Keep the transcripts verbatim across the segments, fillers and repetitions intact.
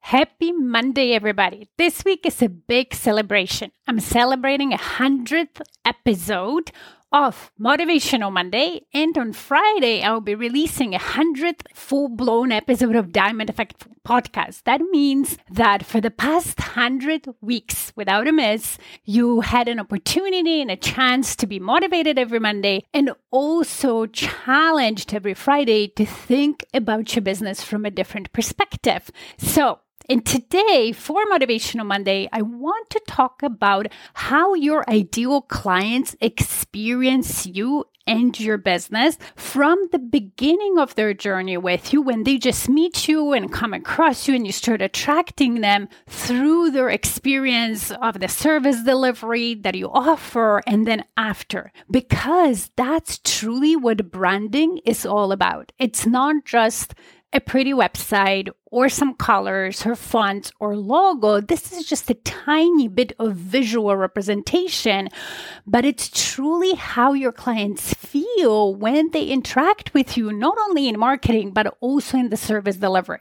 Happy Monday, everybody. This week is a big celebration. I'm celebrating a hundredth episode of Motivational Monday, and on Friday, I'll be releasing a hundredth full-blown episode of Diamond Effect podcast. That means that for the past hundred weeks, without a miss, you had an opportunity and a chance to be motivated every Monday and also challenged every Friday to think about your business from a different perspective. So, and today, for Motivational Monday, I want to talk about how your ideal clients experience you and your business from the beginning of their journey with you, when they just meet you and come across you and you start attracting them through their experience of the service delivery that you offer and then after. Because that's truly what branding is all about. It's not just a pretty website or some colors or fonts or logo. This is just a tiny bit of visual representation, but it's truly how your clients feel when they interact with you, not only in marketing, but also in the service delivery.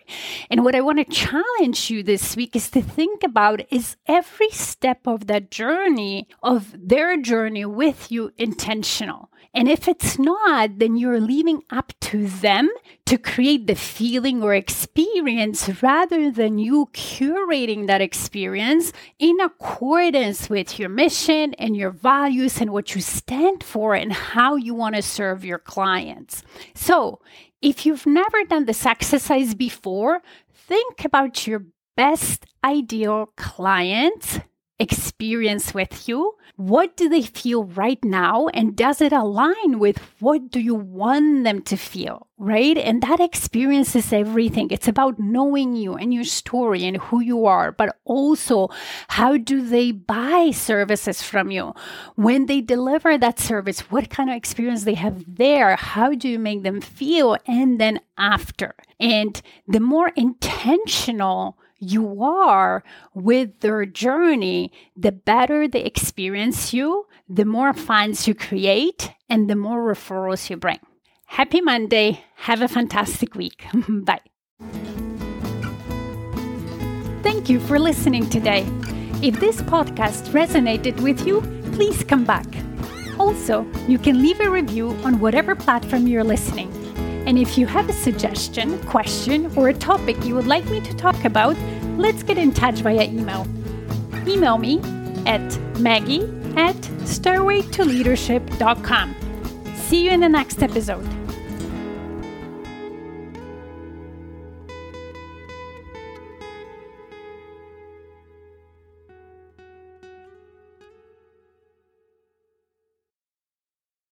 And what I want to challenge you this week is to think about, is every step of that journey, of their journey with you, intentional? And if it's not, then you're leaving up to them to create the feeling or experience rather than you curating that experience in accordance with your mission and your values and what you stand for and how you want to serve your clients. So if you've never done this exercise before, think about your best ideal clients experience with you. What do they feel right now? And does it align with what do you want them to feel, right? And that experience is everything. It's about knowing you and your story and who you are, but also how do they buy services from you? When they deliver that service, what kind of experience they have there? How do you make them feel? And then after. And the more intentional you are with their journey, the better they experience you, the more fans you create, and the more referrals you bring. Happy Monday. Have a fantastic week. Bye. Thank you for listening today. If this podcast resonated with you, please come back. Also, you can leave a review on whatever platform you're listening. And if you have a suggestion, question, or a topic you would like me to talk about, let's get in touch via email. Email me at maggie at stairway to leadership dot com. See you in the next episode.